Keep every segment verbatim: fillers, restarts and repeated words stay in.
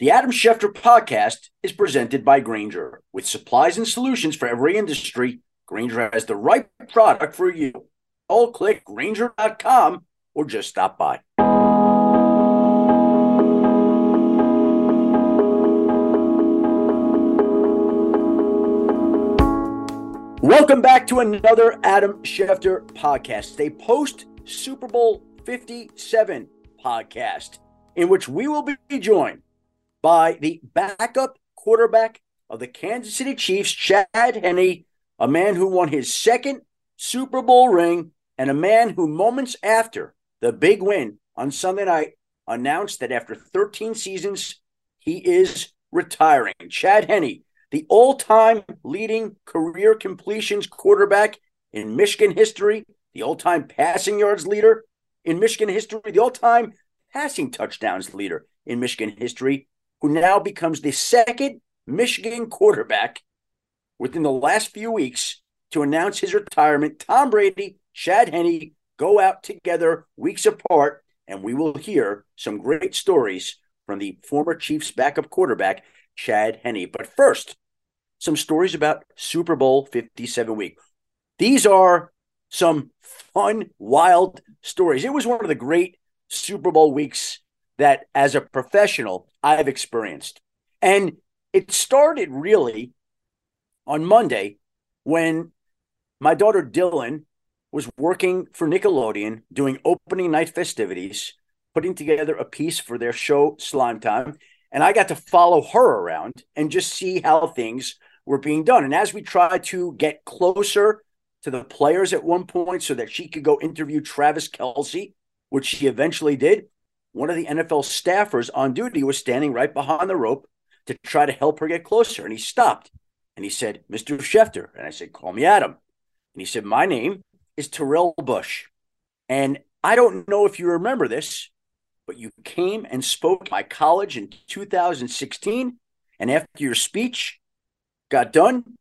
The Adam Schefter podcast is presented by Grainger. With supplies and solutions for every industry, Grainger has the right product for you. All click Grainger dot com or just stop by. Welcome back to another Adam Schefter podcast, a post-Super Bowl fifty-seven podcast, in which we will be joined by the backup quarterback of the Kansas City Chiefs, Chad Henne, a man who won his second Super Bowl ring and a man who moments after the big win on Sunday night announced that after thirteen seasons, he is retiring. Chad Henne, the all-time leading career completions quarterback in Michigan history, the all-time passing yards leader in Michigan history, the all-time passing touchdowns leader in Michigan history, who now becomes the second Michigan quarterback within the last few weeks to announce his retirement. Tom Brady, Chad Henne go out together weeks apart, and we will hear some great stories from the former Chiefs backup quarterback, Chad Henne. But first, some stories about Super Bowl fifty-seven week. These are some fun, wild stories. It was one of the great Super Bowl weeks that as a professional I've experienced. And it started really on Monday when my daughter Dylan was working for Nickelodeon, doing opening night festivities, putting together a piece for their show Slime Time. And I got to follow her around and just see how things were being done. And as we tried to get closer to the players at one point so that she could go interview Travis Kelsey, which she eventually did, one of the N F L staffers on duty was standing right behind the rope to try to help her get closer. And he stopped and he said, "Mister Schefter." And I said, "Call me Adam." And he said, "My name is Terrell Bush. And I don't know if you remember this, but you came and spoke at my college in two thousand sixteen. And after your speech got done,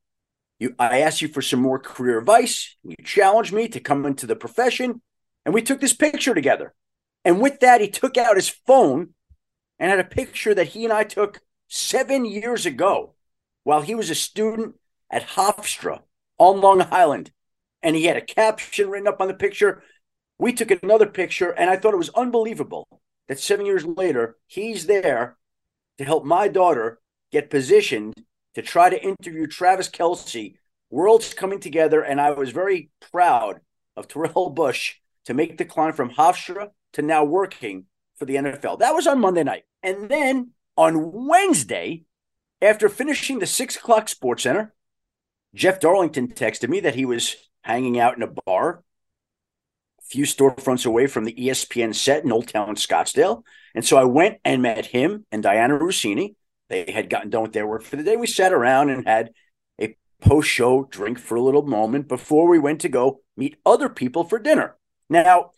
you, I asked you for some more career advice. You challenged me to come into the profession. And we took this picture together." And with that, he took out his phone and had a picture that he and I took seven years ago while he was a student at Hofstra on Long Island. And he had a caption written up on the picture. We took another picture, and I thought it was unbelievable that seven years later, he's there to help my daughter get positioned to try to interview Travis Kelsey. Worlds coming together, and I was very proud of Terrell Bush to make the climb from Hofstra to now working for the N F L. That was on Monday night. And then on Wednesday, after finishing the six o'clock Sports Center, Jeff Darlington texted me that he was hanging out in a bar a few storefronts away from the E S P N set in Old Town Scottsdale. And so I went and met him and Diana Russini. They had gotten done with their work for the day. We sat around and had a post-show drink for a little moment before we went to go meet other people for dinner. Now,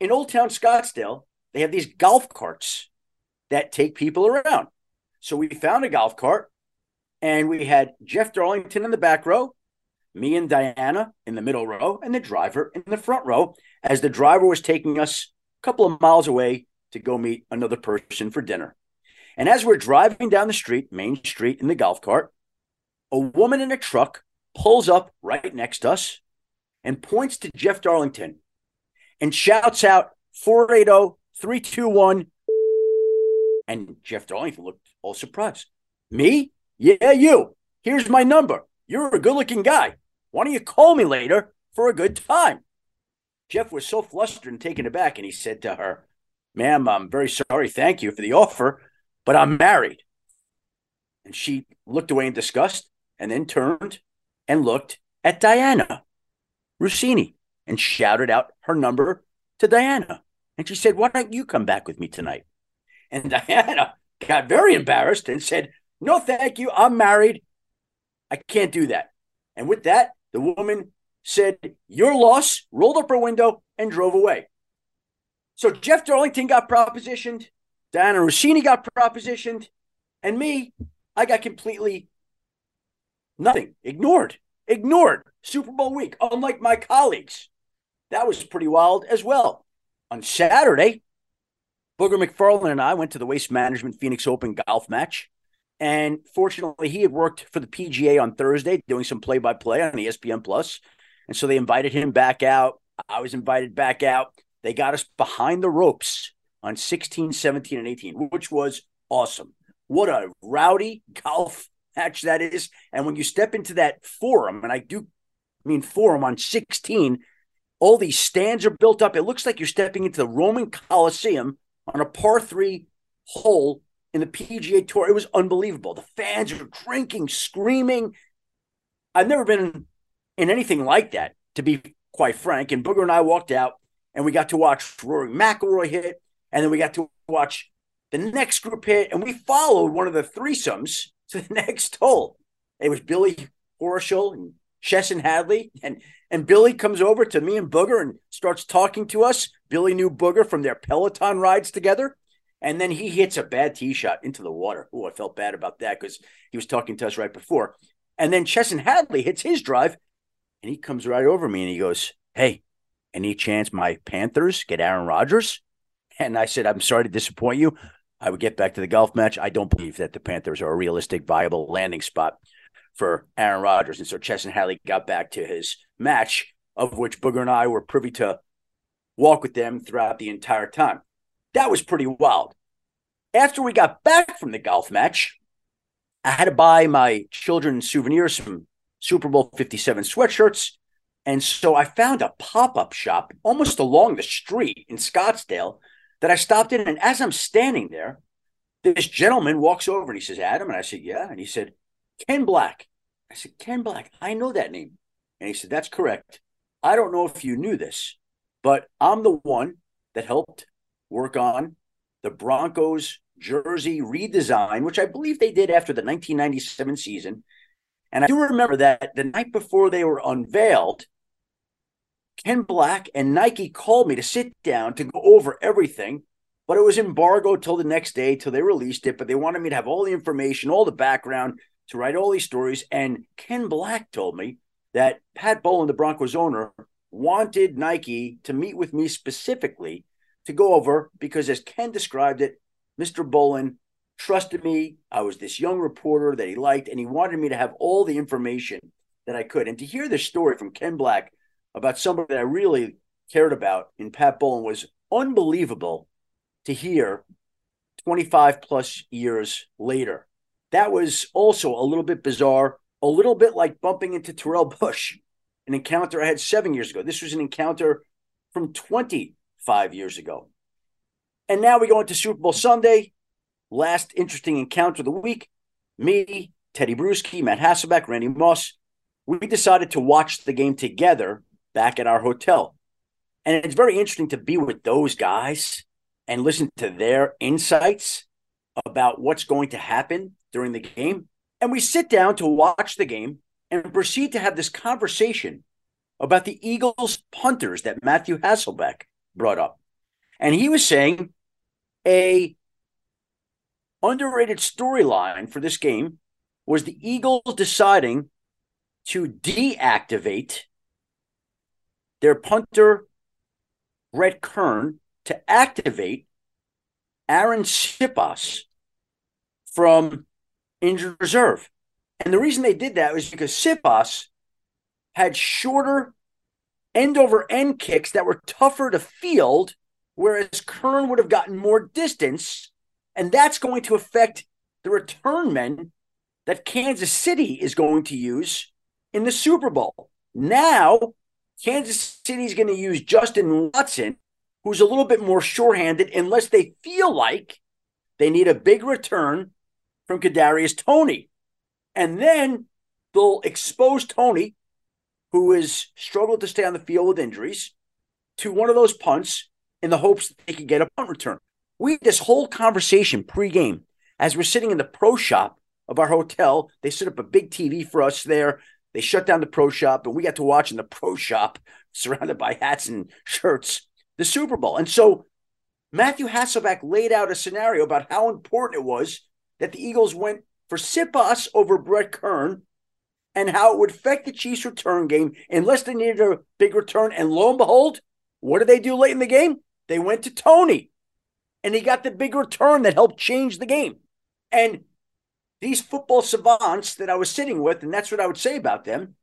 in Old Town Scottsdale, they have these golf carts that take people around. So we found a golf cart, and we had Jeff Darlington in the back row, me and Diana in the middle row, and the driver in the front row, as the driver was taking us a couple of miles away to go meet another person for dinner. And as we're driving down the street, Main Street, in the golf cart, a woman in a truck pulls up right next to us and points to Jeff Darlington and shouts out four eight zero, three two one. And Jeff Darlington looked all surprised. "Me? Yeah, you. Here's my number. You're a good-looking guy. Why don't you call me later for a good time?" Jeff was so flustered and taken aback, and he said to her, "Ma'am, I'm very sorry. Thank you for the offer, but I'm married." And she looked away in disgust and then turned and looked at Diana Russini and shouted out her number to Diana. And she said, "Why don't you come back with me tonight?" And Diana got very embarrassed and said, "No, thank you. I'm married. I can't do that." And with that, the woman said, "Your loss," rolled up her window, and drove away. So Jeff Darlington got propositioned, Diana Russini got propositioned, and me, I got completely nothing, ignored, ignored Super Bowl week, unlike my colleagues. That was pretty wild as well. On Saturday, Booger McFarland and I went to the Waste Management Phoenix Open golf match. And fortunately, he had worked for the P G A on Thursday doing some play-by-play on E S P N Plus. And so they invited him back out. I was invited back out. They got us behind the ropes on sixteen, seventeen, and eighteen, which was awesome. What a rowdy golf match that is. And when you step into that forum, and I do mean forum on sixteen, all these stands are built up. It looks like you're stepping into the Roman Coliseum on a par three hole in the P G A Tour. It was unbelievable. The fans are drinking, screaming. I've never been in anything like that, to be quite frank. And Booger and I walked out, and we got to watch Rory McIlroy hit, and then we got to watch the next group hit, and we followed one of the threesomes to the next hole. It was Billy Horschel and Chesson Hadley, and and Billy comes over to me and Booger and starts talking to us. Billy knew Booger from their Peloton rides together, and then he hits a bad tee shot into the water. Oh, I felt bad about that because he was talking to us right before. And then Chesson Hadley hits his drive, and he comes right over me and he goes, "Hey, any chance my Panthers get Aaron Rodgers?" And I said, "I'm sorry to disappoint you. I would get back to the golf match. I don't believe that the Panthers are a realistic, viable landing spot for Aaron Rodgers." And so Chesson Hadley got back to his match, of which Booger and I were privy to walk with them throughout the entire time. That was pretty wild. After we got back from the golf match, I had to buy my children souvenirs, some Super Bowl fifty-seven sweatshirts. And so I found a pop-up shop almost along the street in Scottsdale that I stopped in. And as I'm standing there, this gentleman walks over and he says, "Adam?" And I said, "Yeah." And he said, "Ken Black." I said, "Ken Black, I know that name." And he said, "That's correct. I don't know if you knew this, but I'm the one that helped work on the Broncos jersey redesign," which I believe they did after the nineteen ninety-seven season. And I do remember that the night before they were unveiled, Ken Black and Nike called me to sit down to go over everything, but it was embargoed till the next day, till they released it. But they wanted me to have all the information, all the background, to write all these stories. And Ken Black told me that Pat Bowlen, the Broncos owner, wanted Nike to meet with me specifically to go over because, as Ken described it, Mister Bowlen trusted me. I was this young reporter that he liked, and he wanted me to have all the information that I could. And to hear this story from Ken Black about somebody that I really cared about in Pat Bowlen was unbelievable to hear twenty-five plus years later. That was also a little bit bizarre, a little bit like bumping into Terrell Bush, an encounter I had seven years ago. This was an encounter from twenty-five years ago. And now we go into Super Bowl Sunday. Last interesting encounter of the week, me, Teddy Bruschi, Matt Hasselbeck, Randy Moss, we decided to watch the game together back at our hotel. And it's very interesting to be with those guys and listen to their insights about what's going to happen during the game. And we sit down to watch the game and proceed to have this conversation about the Eagles punters that Matthew Hasselbeck brought up. And he was saying a underrated storyline for this game was the Eagles deciding to deactivate their punter, Brett Kern, to activate Arryn Siposs from injured reserve. And the reason they did that was because Siposs had shorter end-over-end kicks that were tougher to field, whereas Kern would have gotten more distance, and that's going to affect the return men that Kansas City is going to use in the Super Bowl. Now, Kansas City is going to use Justin Watson, who's a little bit more shorthanded, unless they feel like they need a big return from Kadarius Tony. And then they'll expose Tony, who has struggled to stay on the field with injuries, to one of those punts in the hopes that they can get a punt return. We had this whole conversation pregame as we're sitting in the pro shop of our hotel. They set up a big T V for us there. They shut down the pro shop, and we got to watch in the pro shop, surrounded by hats and shirts, the Super Bowl. And so Matthew Hasselbeck laid out a scenario about how important it was that the Eagles went for Siposs over Brett Kern and how it would affect the Chiefs' return game unless they needed a big return. And lo and behold, what did they do late in the game? They went to Tony. and he got the big return that helped change the game. And these football savants that I was sitting with, and that's what I would say about them,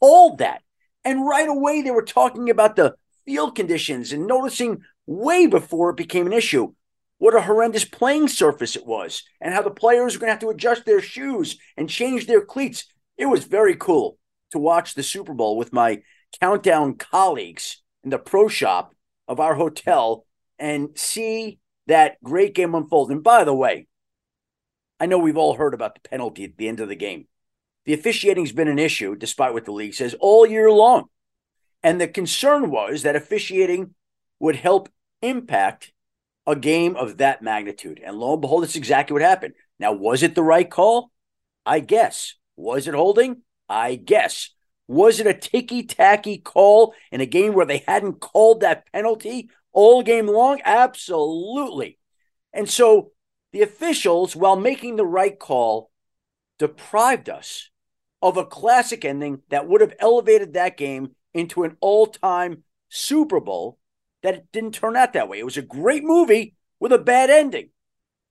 called that. And right away, they were talking about the field conditions and noticing way before it became an issue what a horrendous playing surface it was and how the players were going to have to adjust their shoes and change their cleats. It was very cool to watch the Super Bowl with my countdown colleagues in the pro shop of our hotel and see that great game unfold. And by the way, I know we've all heard about the penalty at the end of the game. The officiating has been an issue, despite what the league says, all year long. And the concern was that officiating would help impact a game of that magnitude. And lo and behold, that's exactly what happened. Now, was it the right call? I guess. Was it holding? I guess. Was it a ticky-tacky call in a game where they hadn't called that penalty all game long? Absolutely. And so the officials, while making the right call, deprived us of a classic ending that would have elevated that game into an all-time Super Bowl that it didn't turn out that way. It was a great movie with a bad ending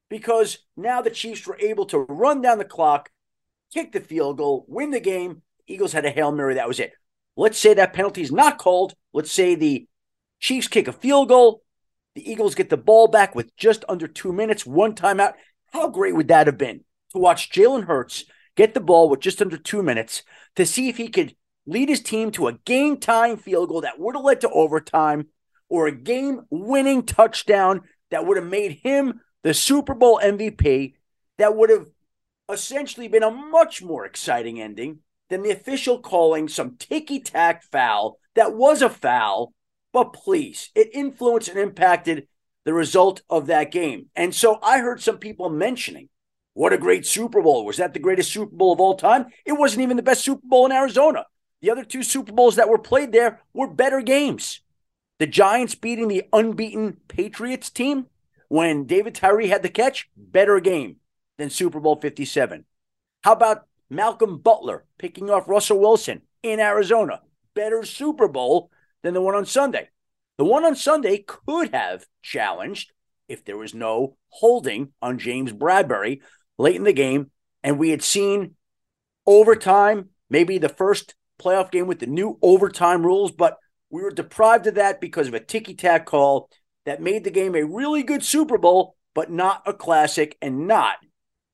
because now the Chiefs were able to run down the clock, kick the field goal, win the game. Eagles had a Hail Mary. That was it. Let's say that penalty is not called. Let's say the Chiefs kick a field goal. The Eagles get the ball back with just under two minutes, one timeout. How great would that have been to watch Jalen Hurts get the ball with just under two minutes to see if he could lead his team to a game-time field goal that would have led to overtime or a game-winning touchdown that would have made him the Super Bowl M V P, that would have essentially been a much more exciting ending than the official calling some ticky-tack foul that was a foul, but please, it influenced and impacted the result of that game. And so I heard some people mentioning, what a great Super Bowl. Was that the greatest Super Bowl of all time? It wasn't even the best Super Bowl in Arizona. The other two Super Bowls that were played there were better games. The Giants beating the unbeaten Patriots team when David Tyree had the catch, better game than Super Bowl fifty-seven. How about Malcolm Butler picking off Russell Wilson in Arizona? Better Super Bowl than the one on Sunday. The one on Sunday could have challenged if there was no holding on James Bradbury late in the game, and we had seen overtime, maybe the first playoff game with the new overtime rules, but we were deprived of that because of a ticky-tack call that made the game a really good Super Bowl, but not a classic and not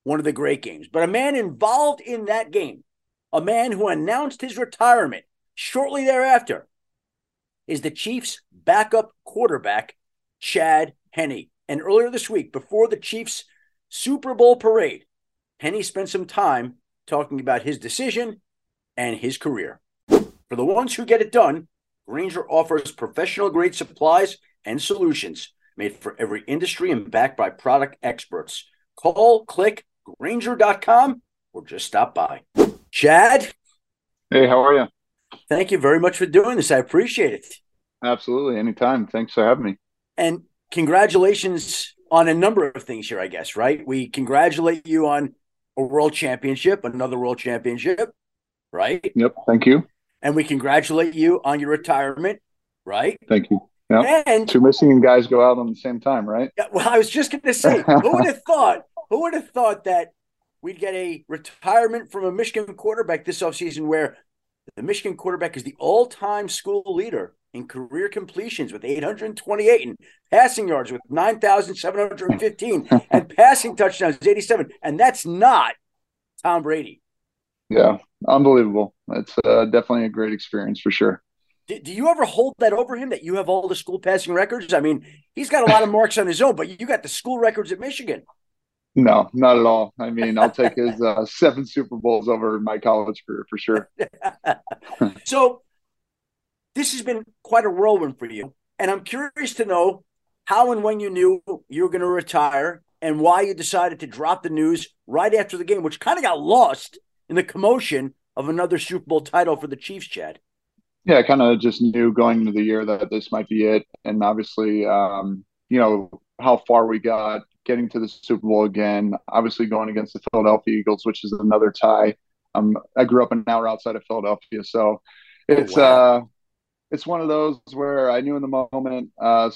one of the great games. But a man involved in that game, a man who announced his retirement shortly thereafter, is the Chiefs' backup quarterback, Chad Henne. And earlier this week, before the Chiefs' Super Bowl parade, Henne spent some time talking about his decision and his career. For the ones who get it done, Grainger offers professional-grade supplies and solutions made for every industry and backed by product experts. Call, click, Grainger dot com, or just stop by. Chad? Hey, how are you? Thank you very much for doing this. I appreciate it. Absolutely. Anytime. Thanks for having me. And congratulations on a number of things here, I guess, right? We congratulate you on a world championship, another world championship. Right? Yep. Thank you. And we congratulate you on your retirement. Right? Thank you. Yep. And two Michigan guys go out on the same time, right? Yeah, well, I was just going to say, who would have thought, who would have thought that we'd get a retirement from a Michigan quarterback this offseason where the Michigan quarterback is the all-time school leader in career completions with eight hundred twenty-eight and passing yards with nine thousand seven hundred fifteen and passing touchdowns eighty-seven. And that's not Tom Brady. Yeah, unbelievable. That's uh, definitely a great experience for sure. Do, do you ever hold that over him that you have all the school passing records? I mean, he's got a lot of marks on his own, but you got the school records at Michigan. No, not at all. I mean, I'll take his uh, seven Super Bowls over my college career for sure. So this has been quite a whirlwind for you. And I'm curious to know how and when you knew you were going to retire and why you decided to drop the news right after the game, which kind of got lost in the commotion of another Super Bowl title for the Chiefs, Chad. Yeah, I kind of just knew going into the year that this might be it. And obviously, um, you know, how far we got, getting to the Super Bowl again, obviously going against the Philadelphia Eagles, which is another tie. Um, I grew up an hour outside of Philadelphia. So it's oh, wow. uh, it's one of those where I knew in the moment, uh,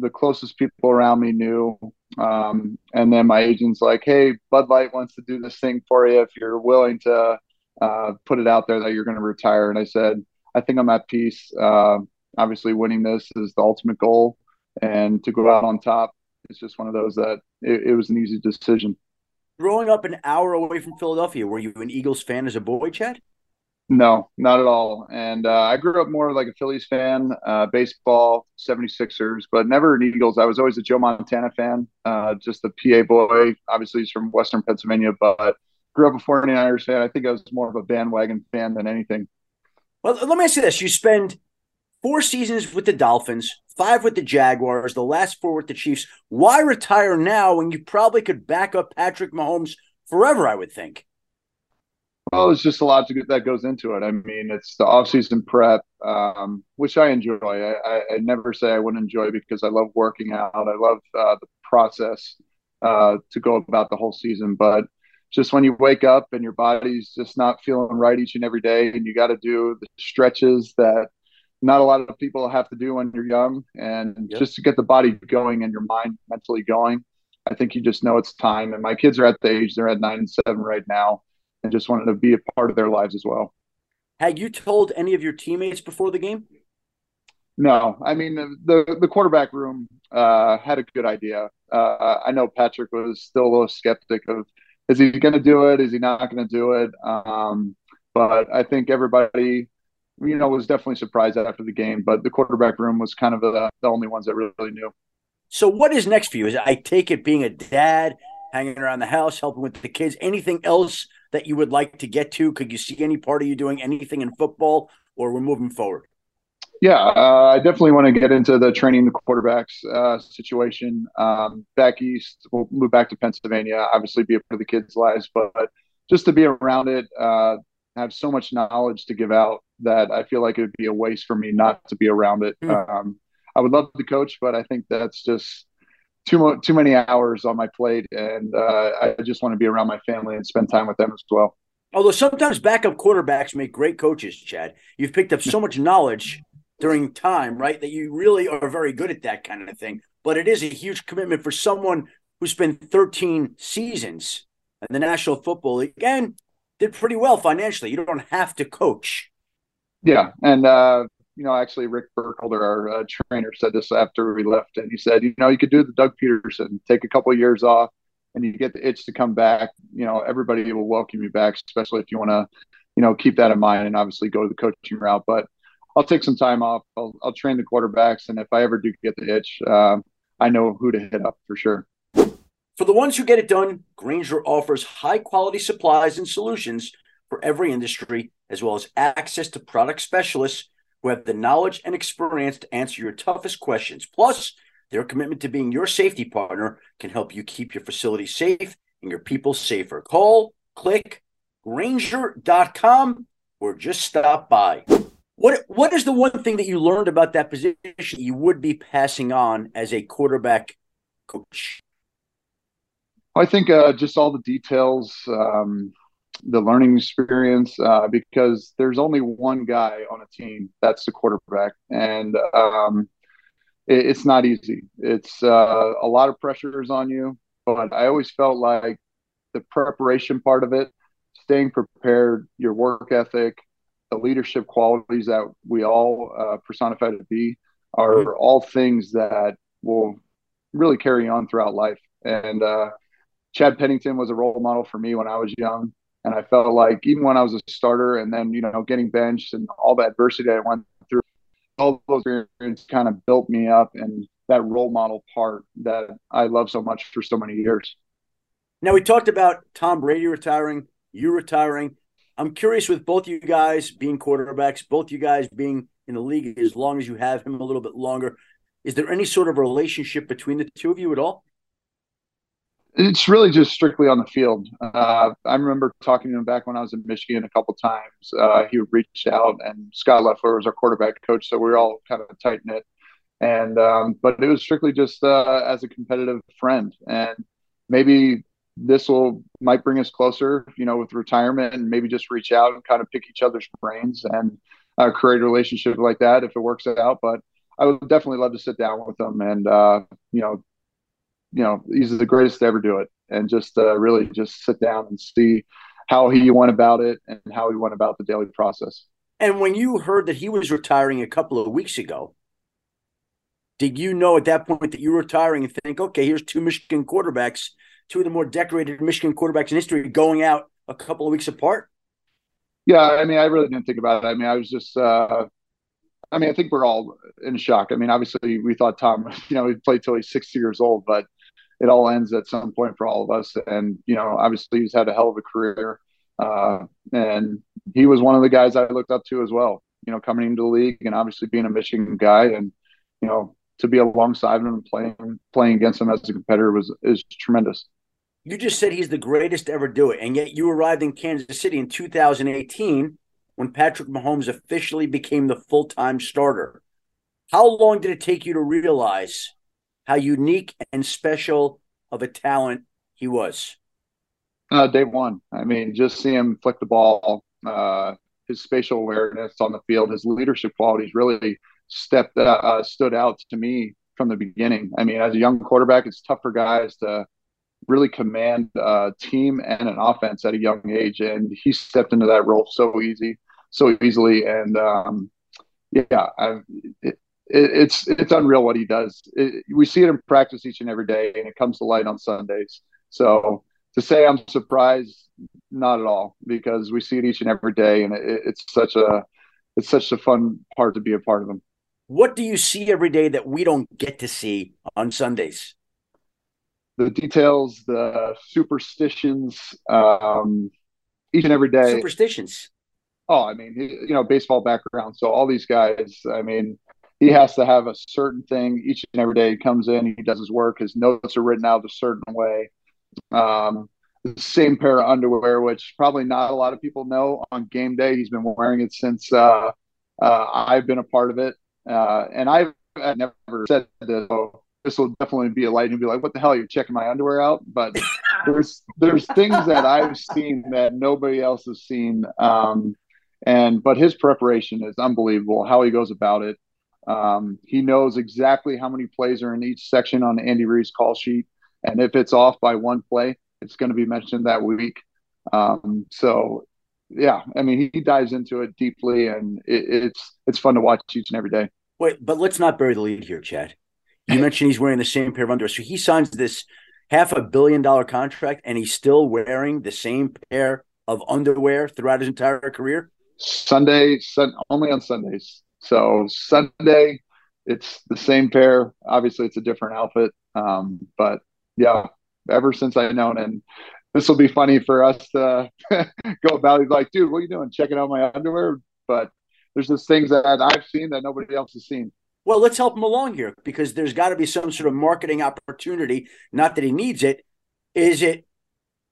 the closest people around me knew. Um, and then my agent's like, hey, Bud Light wants to do this thing for you if you're willing to uh, put it out there that you're going to retire. And I said, I think I'm at peace. Uh, obviously, winning this is the ultimate goal. And to go out on top, it's just one of those that it, it was an easy decision. Growing up an hour away from Philadelphia, were you an Eagles fan as a boy, Chad? No, not at all. And uh, I grew up more like a Phillies fan, uh, baseball, seventy-sixers, but never an Eagles. I was always a Joe Montana fan, uh, just a P A boy. Obviously, he's from Western Pennsylvania, but grew up a forty-niners fan. I think I was more of a bandwagon fan than anything. Well, let me ask you this. You spend four seasons with the Dolphins, five with the Jaguars, the last four with the Chiefs. Why retire now when you probably could back up Patrick Mahomes forever, I would think? Well, it's just a lot to, that goes into it. I mean, it's the off-season prep, um, which I enjoy. I, I, I never say I wouldn't enjoy because I love working out. I love uh, the process uh, to go about the whole season. But just when you wake up and your body's just not feeling right each and every day, and you got to do the stretches that not a lot of people have to do when you're young, and yep. just to get the body going and your mind mentally going, I think you just know it's time. And my kids are at the age, they're at nine and seven right now. And just wanted to be a part of their lives as well. Had you told any of your teammates before the game? No. I mean, the the quarterback room uh, had a good idea. Uh, I know Patrick was still a little skeptic of, is he going to do it? Is he not going to do it? Um, but I think everybody, you know, was definitely surprised after the game. But the quarterback room was kind of the, the only ones that really knew. So what is next for you? Is I take it being a dad, hanging around the house, helping with the kids, anything else that you would like to get to? Could you see any part of you doing anything in football, or we're moving forward? Yeah, uh, I definitely want to get into the training the quarterbacks uh, situation. Um, back east, we'll move back to Pennsylvania, obviously be a part of the kids' lives, but just to be around it, uh, have so much knowledge to give out that I feel like it would be a waste for me not to be around it. Mm. Um, I would love to coach, but I think that's just Too mo- too many hours on my plate, and uh, I just want to be around my family and spend time with them as well. Although sometimes backup quarterbacks make great coaches, Chad. You've picked up so much knowledge during time, right, that you really are very good at that kind of thing. But it is a huge commitment for someone who spent thirteen seasons in the National Football League and did pretty well financially. You don't have to coach. Yeah, and uh, – you know, actually, Rick Burkholder, our uh, trainer, said this after we left, and he said, you know, you could do the Doug Peterson, take a couple of years off, and you get the itch to come back. You know, everybody will welcome you back, especially if you want to, you know, keep that in mind and obviously go to the coaching route. But I'll take some time off. I'll, I'll train the quarterbacks, and if I ever do get the itch, uh, I know who to hit up for sure. For the ones who get it done, Grainger offers high-quality supplies and solutions for every industry, as well as access to product specialists who have the knowledge and experience to answer your toughest questions. Plus, their commitment to being your safety partner can help you keep your facility safe and your people safer. Call, click, Grainger dot com, or just stop by. What What is the one thing that you learned about that position you would be passing on as a quarterback coach? I think uh, just all the details, um, the learning experience, uh, because there's only one guy on a team, that's the quarterback. And um, it, it's not easy. It's uh, a lot of pressures on you, but I always felt like the preparation part of it, staying prepared, your work ethic, the leadership qualities that we all uh, personify to be are all things that will really carry on throughout life. And uh, Chad Pennington was a role model for me when I was young. And I felt like even when I was a starter and then, you know, getting benched and all the adversity I went through, all those experiences kind of built me up and that role model part that I love so much for so many years. Now, we talked about Tom Brady retiring, you retiring. I'm curious with both you guys being quarterbacks, both you guys being in the league as long as you have him a little bit longer, is there any sort of relationship between the two of you at all? It's really just strictly on the field. Uh, I remember talking to him back when I was in Michigan a couple times. Uh, he reached out, and Scott Leffler was our quarterback coach, so we were all kind of tight-knit. And um, but it was strictly just uh, as a competitive friend. And maybe this will might bring us closer, you know, with retirement, and maybe just reach out and kind of pick each other's brains and uh, create a relationship like that if it works out. But I would definitely love to sit down with him, and uh, you know, you know, he's the greatest to ever do it, and just uh, really just sit down and see how he went about it and how he went about the daily process. And when you heard that he was retiring a couple of weeks ago, did you know at that point that you were retiring and think, okay, here's two Michigan quarterbacks, two of the more decorated Michigan quarterbacks in history, going out a couple of weeks apart? Yeah, I mean, I really didn't think about it. I mean, I was just uh, – I mean, I think we're all in shock. I mean, obviously we thought Tom, you know, he'd play till he's sixty years old, but it all ends at some point for all of us. And, you know, obviously he's had a hell of a career. Uh, and he was one of the guys I looked up to as well, you know, coming into the league and obviously being a Michigan guy. And, you know, to be alongside him and playing, playing against him as a competitor was is tremendous. You just said he's the greatest to ever do it, and yet you arrived in Kansas City in two thousand eighteen when Patrick Mahomes officially became the full-time starter. How long did it take you to realize how unique and special of a talent he was? Uh, day one. I mean, just see him flick the ball, uh, his spatial awareness on the field, his leadership qualities really stepped uh, uh, stood out to me from the beginning. I mean, as a young quarterback, it's tough for guys to really command a team and an offense at a young age. And he stepped into that role so easy, so easily. And um, yeah, I, it, it's, it's unreal what he does. It, we see it in practice each and every day, and it comes to light on Sundays. So to say I'm surprised, not at all, because we see it each and every day. And it, it's such a, it's such a fun part to be a part of them. What do you see every day that we don't get to see on Sundays? The details, the superstitions, um, each and every day. Superstitions. Oh, I mean, he, you know, baseball background. So all these guys, I mean, he has to have a certain thing each and every day. He comes in, he does his work. His notes are written out a certain way. Um, the same pair of underwear, which probably not a lot of people know, on game day. He's been wearing it since uh, uh, I've been a part of it. Uh, and I've, I've never said this, so this will definitely be a light and be like, what the hell, you're checking my underwear out? But there's there's things that I've seen that nobody else has seen. Um, and but his preparation is unbelievable, how he goes about it. Um, he knows exactly how many plays are in each section on Andy Reid's call sheet. And if it's off by one play, it's going to be mentioned that week. Um, so, yeah, I mean, he, he dives into it deeply, and it, it's it's fun to watch each and every day. Wait, but let's not bury the lead here, Chad. You mentioned he's wearing the same pair of underwear. So he signs this half a billion dollar contract, and he's still wearing the same pair of underwear throughout his entire career? Sunday, sun, only on Sundays. So Sunday, it's the same pair. Obviously, it's a different outfit. Um, but, yeah, ever since I've known. And this will be funny for us to go about it. Like, dude, what are you doing? Checking out my underwear? But there's just things that I've seen that nobody else has seen. Well, let's help him along here, because there's got to be some sort of marketing opportunity. Not that he needs it. Is it,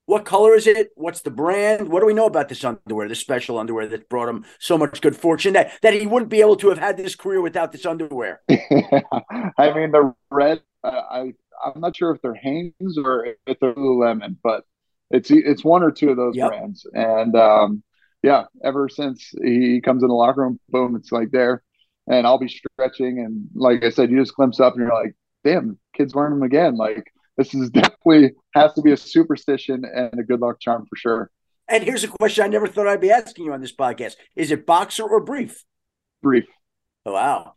what color is it? What's the brand? What do we know about this underwear, this special underwear that brought him so much good fortune that, that he wouldn't be able to have had this career without this underwear? I mean, the red, uh, I, I'm not sure if they're Hanes or if they're Lululemon, but it's, it's one or two of those yep. brands. And um, yeah, ever since he comes in the locker room, boom, it's like there. And I'll be stretching, and like I said, you just glimpse up, and you're like, damn, kid's wearing them again. Like, this is definitely has to be a superstition and a good luck charm for sure. And here's a question I never thought I'd be asking you on this podcast. Is it boxer or brief? Brief. Oh, wow.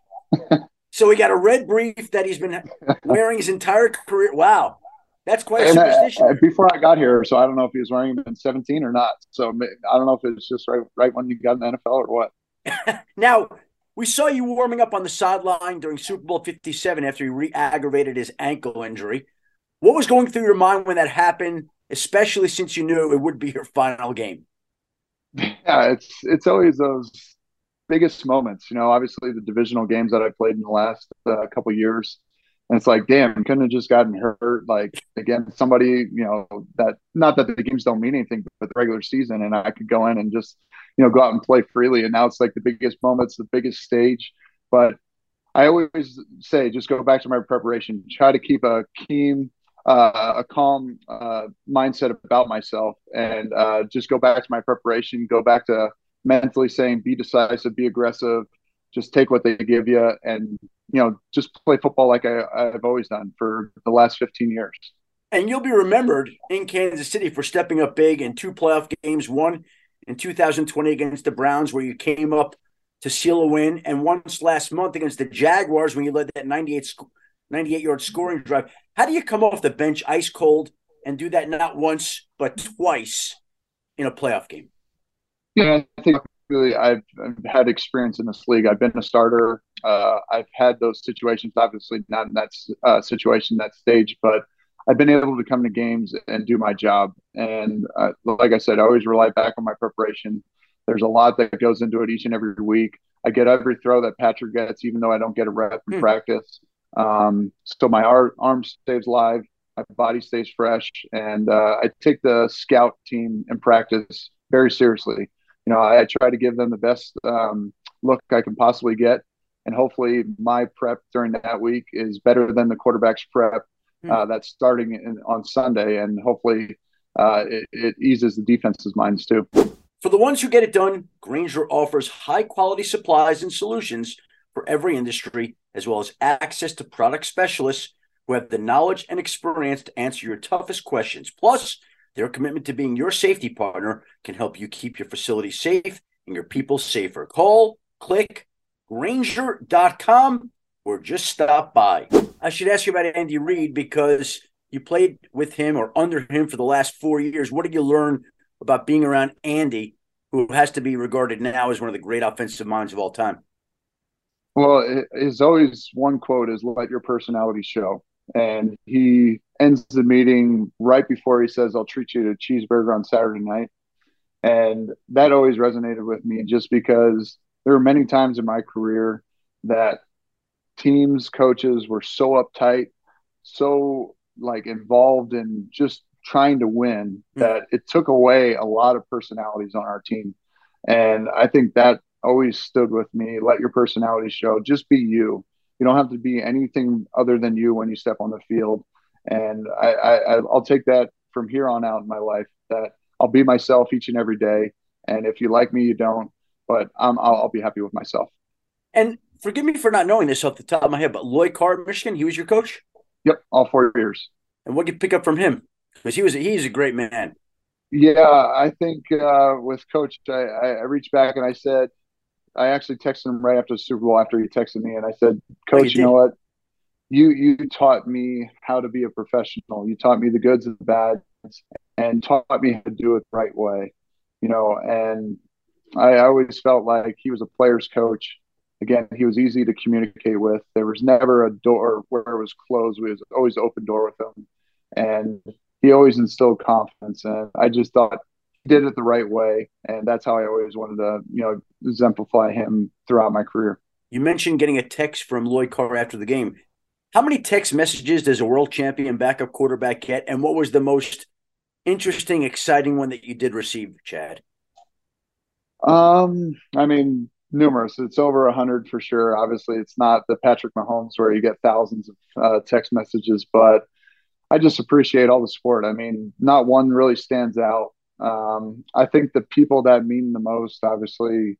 So we got a red brief that he's been wearing his entire career. Wow. That's quite a superstition. I, before I got here, so I don't know if he was wearing them in seventeen or not. So I don't know if it was just right, right when you got in the N F L or what. Now, we saw you warming up on the sideline during Super Bowl fifty-seven after he re-aggravated his ankle injury. What was going through your mind when that happened, especially since you knew it would be your final game? Yeah, it's it's always those biggest moments. You know, obviously the divisional games that I played in the last uh, couple of years. And it's like, damn, couldn't have just gotten hurt. Like, again, somebody, you know, that not that the games don't mean anything, but the regular season, and I could go in and just, you know, go out and play freely. And now it's like the biggest moments, the biggest stage. But I always say, just go back to my preparation. Try to keep a keen, uh, a calm uh, mindset about myself, and uh, just go back to my preparation. Go back to mentally saying, be decisive, be aggressive. Just take what they give you and you know, just play football like I, I've always done for the last fifteen years. And you'll be remembered in Kansas City for stepping up big in two playoff games, one in two thousand twenty against the Browns, where you came up to seal a win, and once last month against the Jaguars when you led that ninety-eight ninety-eight-yard scoring drive. How do you come off the bench ice cold and do that not once but twice in a playoff game? Yeah, I think really I've, I've had experience in this league. I've been a starter. Uh, I've had those situations, obviously not in that uh, situation, that stage, but I've been able to come to games and do my job. And uh, like I said, I always rely back on my preparation. There's a lot that goes into it each and every week. I get every throw that Patrick gets, even though I don't get a rep in hmm. practice. Um, so my ar- arm stays live, my body stays fresh, and uh, I take the scout team in practice very seriously. You know, I, I try to give them the best um, look I can possibly get, and hopefully my prep during that week is better than the quarterback's prep hmm. uh, that's starting in, on Sunday, and hopefully uh, it, it eases the defense's minds too. For the ones who get it done, Grainger offers high-quality supplies and solutions for every industry, as well as access to product specialists who have the knowledge and experience to answer your toughest questions. Plus, their commitment to being your safety partner can help you keep your facility safe and your people safer. Call, click, Grainger dot com, or just stop by. I should ask you about Andy Reid, because you played with him or under him for the last four years. What did you learn about being around Andy, who has to be regarded now as one of the great offensive minds of all time? Well, it is always one quote is, let your personality show. And he ends the meeting right before he says, I'll treat you to a cheeseburger on Saturday night. And that always resonated with me, just because there were many times in my career that teams, coaches were so uptight, so like involved in just trying to win, that it took away a lot of personalities on our team. And I think that always stood with me. Let your personality show. Just be you. You don't have to be anything other than you when you step on the field. And I, I, I'll take that from here on out in my life, that I'll be myself each and every day. And if you like me, you don't, but I'm, I'll, I'll be happy with myself. And forgive me for not knowing this off the top of my head, but Lloyd Carr, Michigan, he was your coach? Yep, all four years. And what did you pick up from him? Because he was a, he's a great man. Yeah, I think uh, with Coach, I, I reached back and I said, I actually texted him right after the Super Bowl, after he texted me, and I said, Coach, oh, you, you know what? You you taught me how to be a professional. You taught me the goods and the bads, and taught me how to do it the right way. You know, and I always felt like he was a player's coach. Again, he was easy to communicate with. There was never a door where it was closed. It was always an open door with him. And he always instilled confidence. And I just thought, did it the right way, and that's how I always wanted to, you know, exemplify him throughout my career. You mentioned getting a text from Lloyd Carr after the game. How many text messages does a world champion backup quarterback get, and what was the most interesting, exciting one that you did receive, Chad? Um, I mean, numerous. It's over one hundred for sure. Obviously, it's not the Patrick Mahomes where you get thousands of uh, text messages, but I just appreciate all the support. I mean, not one really stands out. Um, I think the people that mean the most, obviously,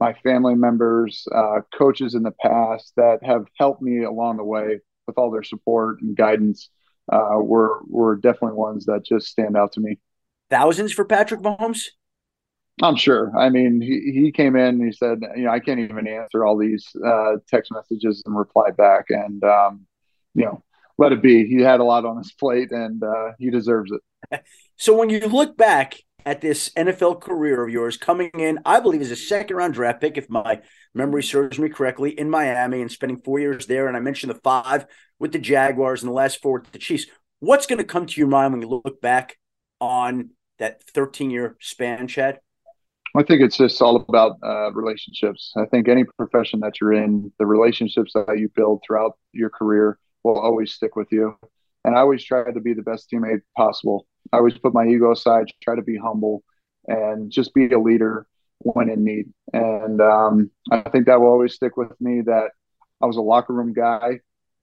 my family members, uh, coaches in the past that have helped me along the way with all their support and guidance, uh, were were definitely ones that just stand out to me. Thousands for Patrick Mahomes? I'm sure. I mean, he, he came in and he said, you know, I can't even answer all these uh, text messages and reply back. And, um, you know, let it be. He had a lot on his plate, and uh, he deserves it. So when you look back at this N F L career of yours, coming in, I believe, as a second-round draft pick, if my memory serves me correctly, in Miami and spending four years there, and I mentioned the five with the Jaguars and the last four with the Chiefs, what's going to come to your mind when you look back on that thirteen-year span, Chad? I think it's just all about uh, relationships. I think any profession that you're in, the relationships that you build throughout your career will always stick with you. And I always try to be the best teammate possible. I always put my ego aside, try to be humble, and just be a leader when in need. And um, I think that will always stick with me, that I was a locker room guy.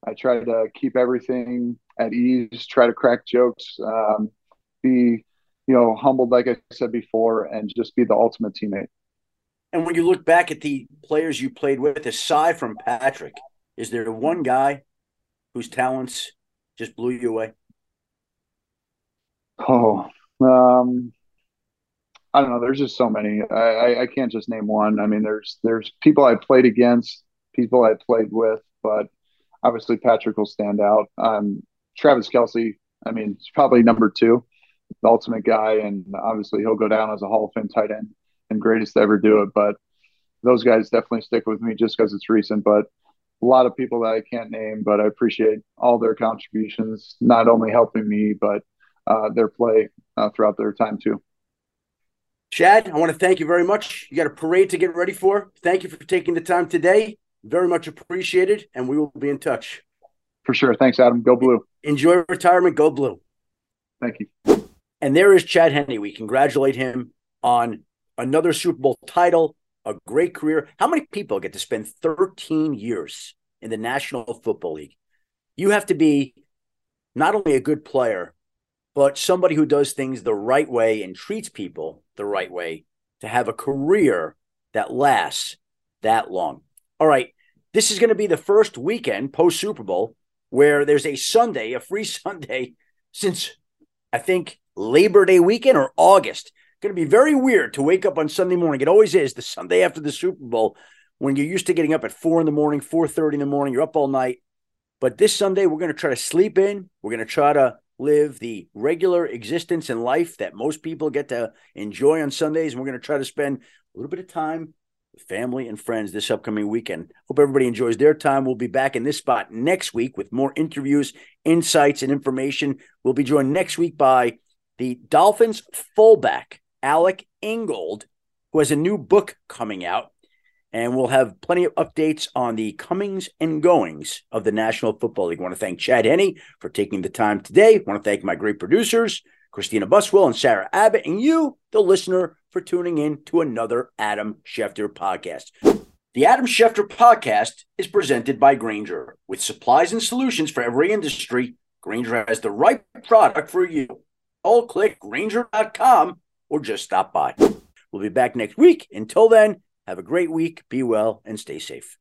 I tried to keep everything at ease, try to crack jokes, um, be, you know, humbled, like I said before, and just be the ultimate teammate. And when you look back at the players you played with, aside from Patrick, Is there one guy whose talents just blew you away? Oh, um, I don't know. There's just so many. I, I, I can't just name one. I mean, there's there's people I played against, people I played with, but obviously Patrick will stand out. Um, Travis Kelsey, I mean, he's probably number two, the ultimate guy, and obviously he'll go down as a Hall of Fame tight end and greatest to ever do it. But those guys definitely stick with me just because it's recent. But a lot of people that I can't name, but I appreciate all their contributions, not only helping me, but uh, their play uh, throughout their time too. Chad, I want to thank you very much. You got a parade to get ready for. Thank you for taking the time today. Very much appreciated, and we will be in touch. For sure. Thanks, Adam. Go Blue. Enjoy retirement. Go Blue. Thank you. And there is Chad Henne. We congratulate him on another Super Bowl title, a great career. How many people get to spend thirteen years in the National Football League? You have to be not only a good player, but somebody who does things the right way and treats people the right way to have a career that lasts that long. All right, this is going to be the first weekend post-Super Bowl where there's a Sunday, a free Sunday, since I think Labor Day weekend or August. Going to be very weird to wake up on Sunday morning. It always is the Sunday after the Super Bowl when you're used to getting up at four in the morning, four thirty in the morning, you're up all night. But this Sunday, we're going to try to sleep in. We're going to try to live the regular existence and life that most people get to enjoy on Sundays. And we're going to try to spend a little bit of time with family and friends this upcoming weekend. Hope everybody enjoys their time. We'll be back in this spot next week with more interviews, insights, and information. We'll be joined next week by the Dolphins fullback, Alec Ingold, who has a new book coming out, and we'll have plenty of updates on the comings and goings of the National Football League. I want to thank Chad Henne for taking the time today. I want to thank my great producers, Christina Buswell and Sarah Abbott, and you, the listener, for tuning in to another Adam Schefter podcast. The Adam Schefter podcast is presented by Grainger. With supplies and solutions for every industry, Grainger has the right product for you. All click Grainger dot com. Or just stop by. We'll be back next week. Until then, have a great week, be well, and stay safe.